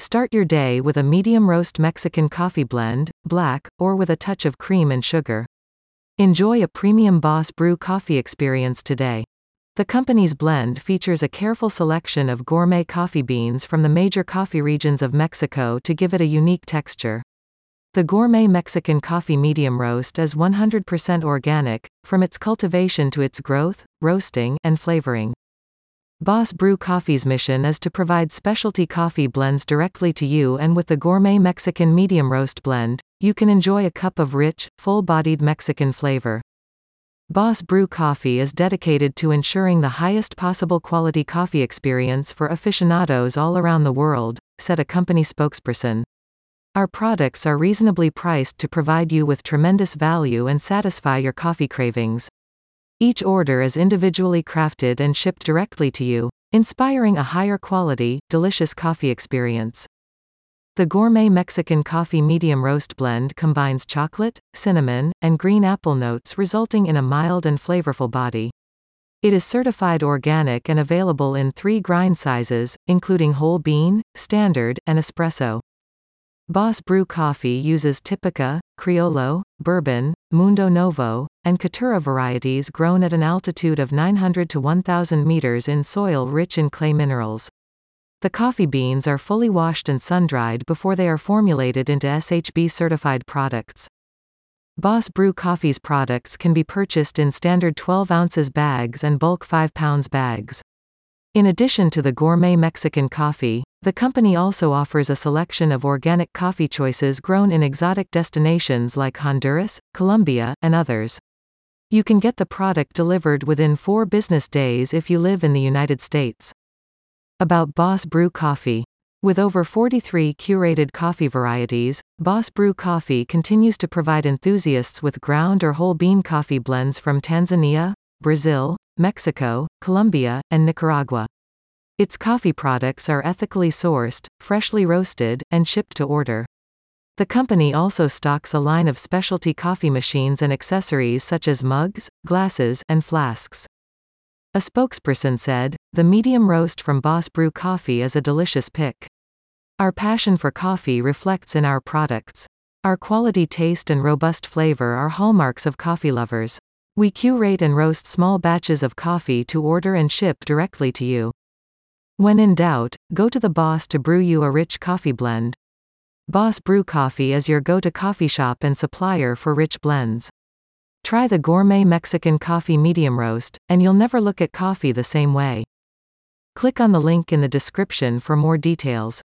Start your day with a medium roast Mexican coffee blend, black, or with a touch of cream and sugar. Enjoy a premium Boss Brew coffee experience today. The company's blend features a careful selection of gourmet coffee beans from the major coffee regions of Mexico to give it a unique texture. The gourmet Mexican coffee medium roast is 100% organic, from its cultivation to its growth, roasting, and flavoring. Boss Brew Coffee's mission is to provide specialty coffee blends directly to you, and with the gourmet Mexican medium roast blend, you can enjoy a cup of rich, full-bodied Mexican flavor. Boss Brew Coffee is dedicated to ensuring the highest possible quality coffee experience for aficionados all around the world, said a company spokesperson. Our products are reasonably priced to provide you with tremendous value and satisfy your coffee cravings. Each order is individually crafted and shipped directly to you, inspiring a higher quality, delicious coffee experience. The gourmet Mexican coffee medium roast blend combines chocolate, cinnamon, and green apple notes, resulting in a mild and flavorful body. It is certified organic and available in 3 grind sizes, including whole bean, standard, and espresso. Boss Brew Coffee uses Tipica, Criollo, Bourbon, Mundo Novo, and Caturra varieties grown at an altitude of 900 to 1,000 meters in soil rich in clay minerals. The coffee beans are fully washed and sun-dried before they are formulated into SHB-certified products. Boss Brew Coffee's products can be purchased in standard 12 ounces bags and bulk 5 pounds bags. In addition to the gourmet Mexican coffee, the company also offers a selection of organic coffee choices grown in exotic destinations like Honduras, Colombia, and others. You can get the product delivered within 4 business days if you live in the United States. About Boss Brew Coffee. With over 43 curated coffee varieties, Boss Brew Coffee continues to provide enthusiasts with ground or whole bean coffee blends from Tanzania, Brazil, Mexico, Colombia, and Nicaragua. Its coffee products are ethically sourced, freshly roasted, and shipped to order. The company also stocks a line of specialty coffee machines and accessories such as mugs, glasses, and flasks. A spokesperson said, "The medium roast from Boss Brew Coffee is a delicious pick. Our passion for coffee reflects in our products. Our quality taste and robust flavor are hallmarks of coffee lovers. We curate and roast small batches of coffee to order and ship directly to you. When in doubt, go to the Boss to brew you a rich coffee blend." Boss Brew Coffee is your go-to coffee shop and supplier for rich blends. Try the gourmet Mexican coffee medium roast, and you'll never look at coffee the same way. Click on the link in the description for more details.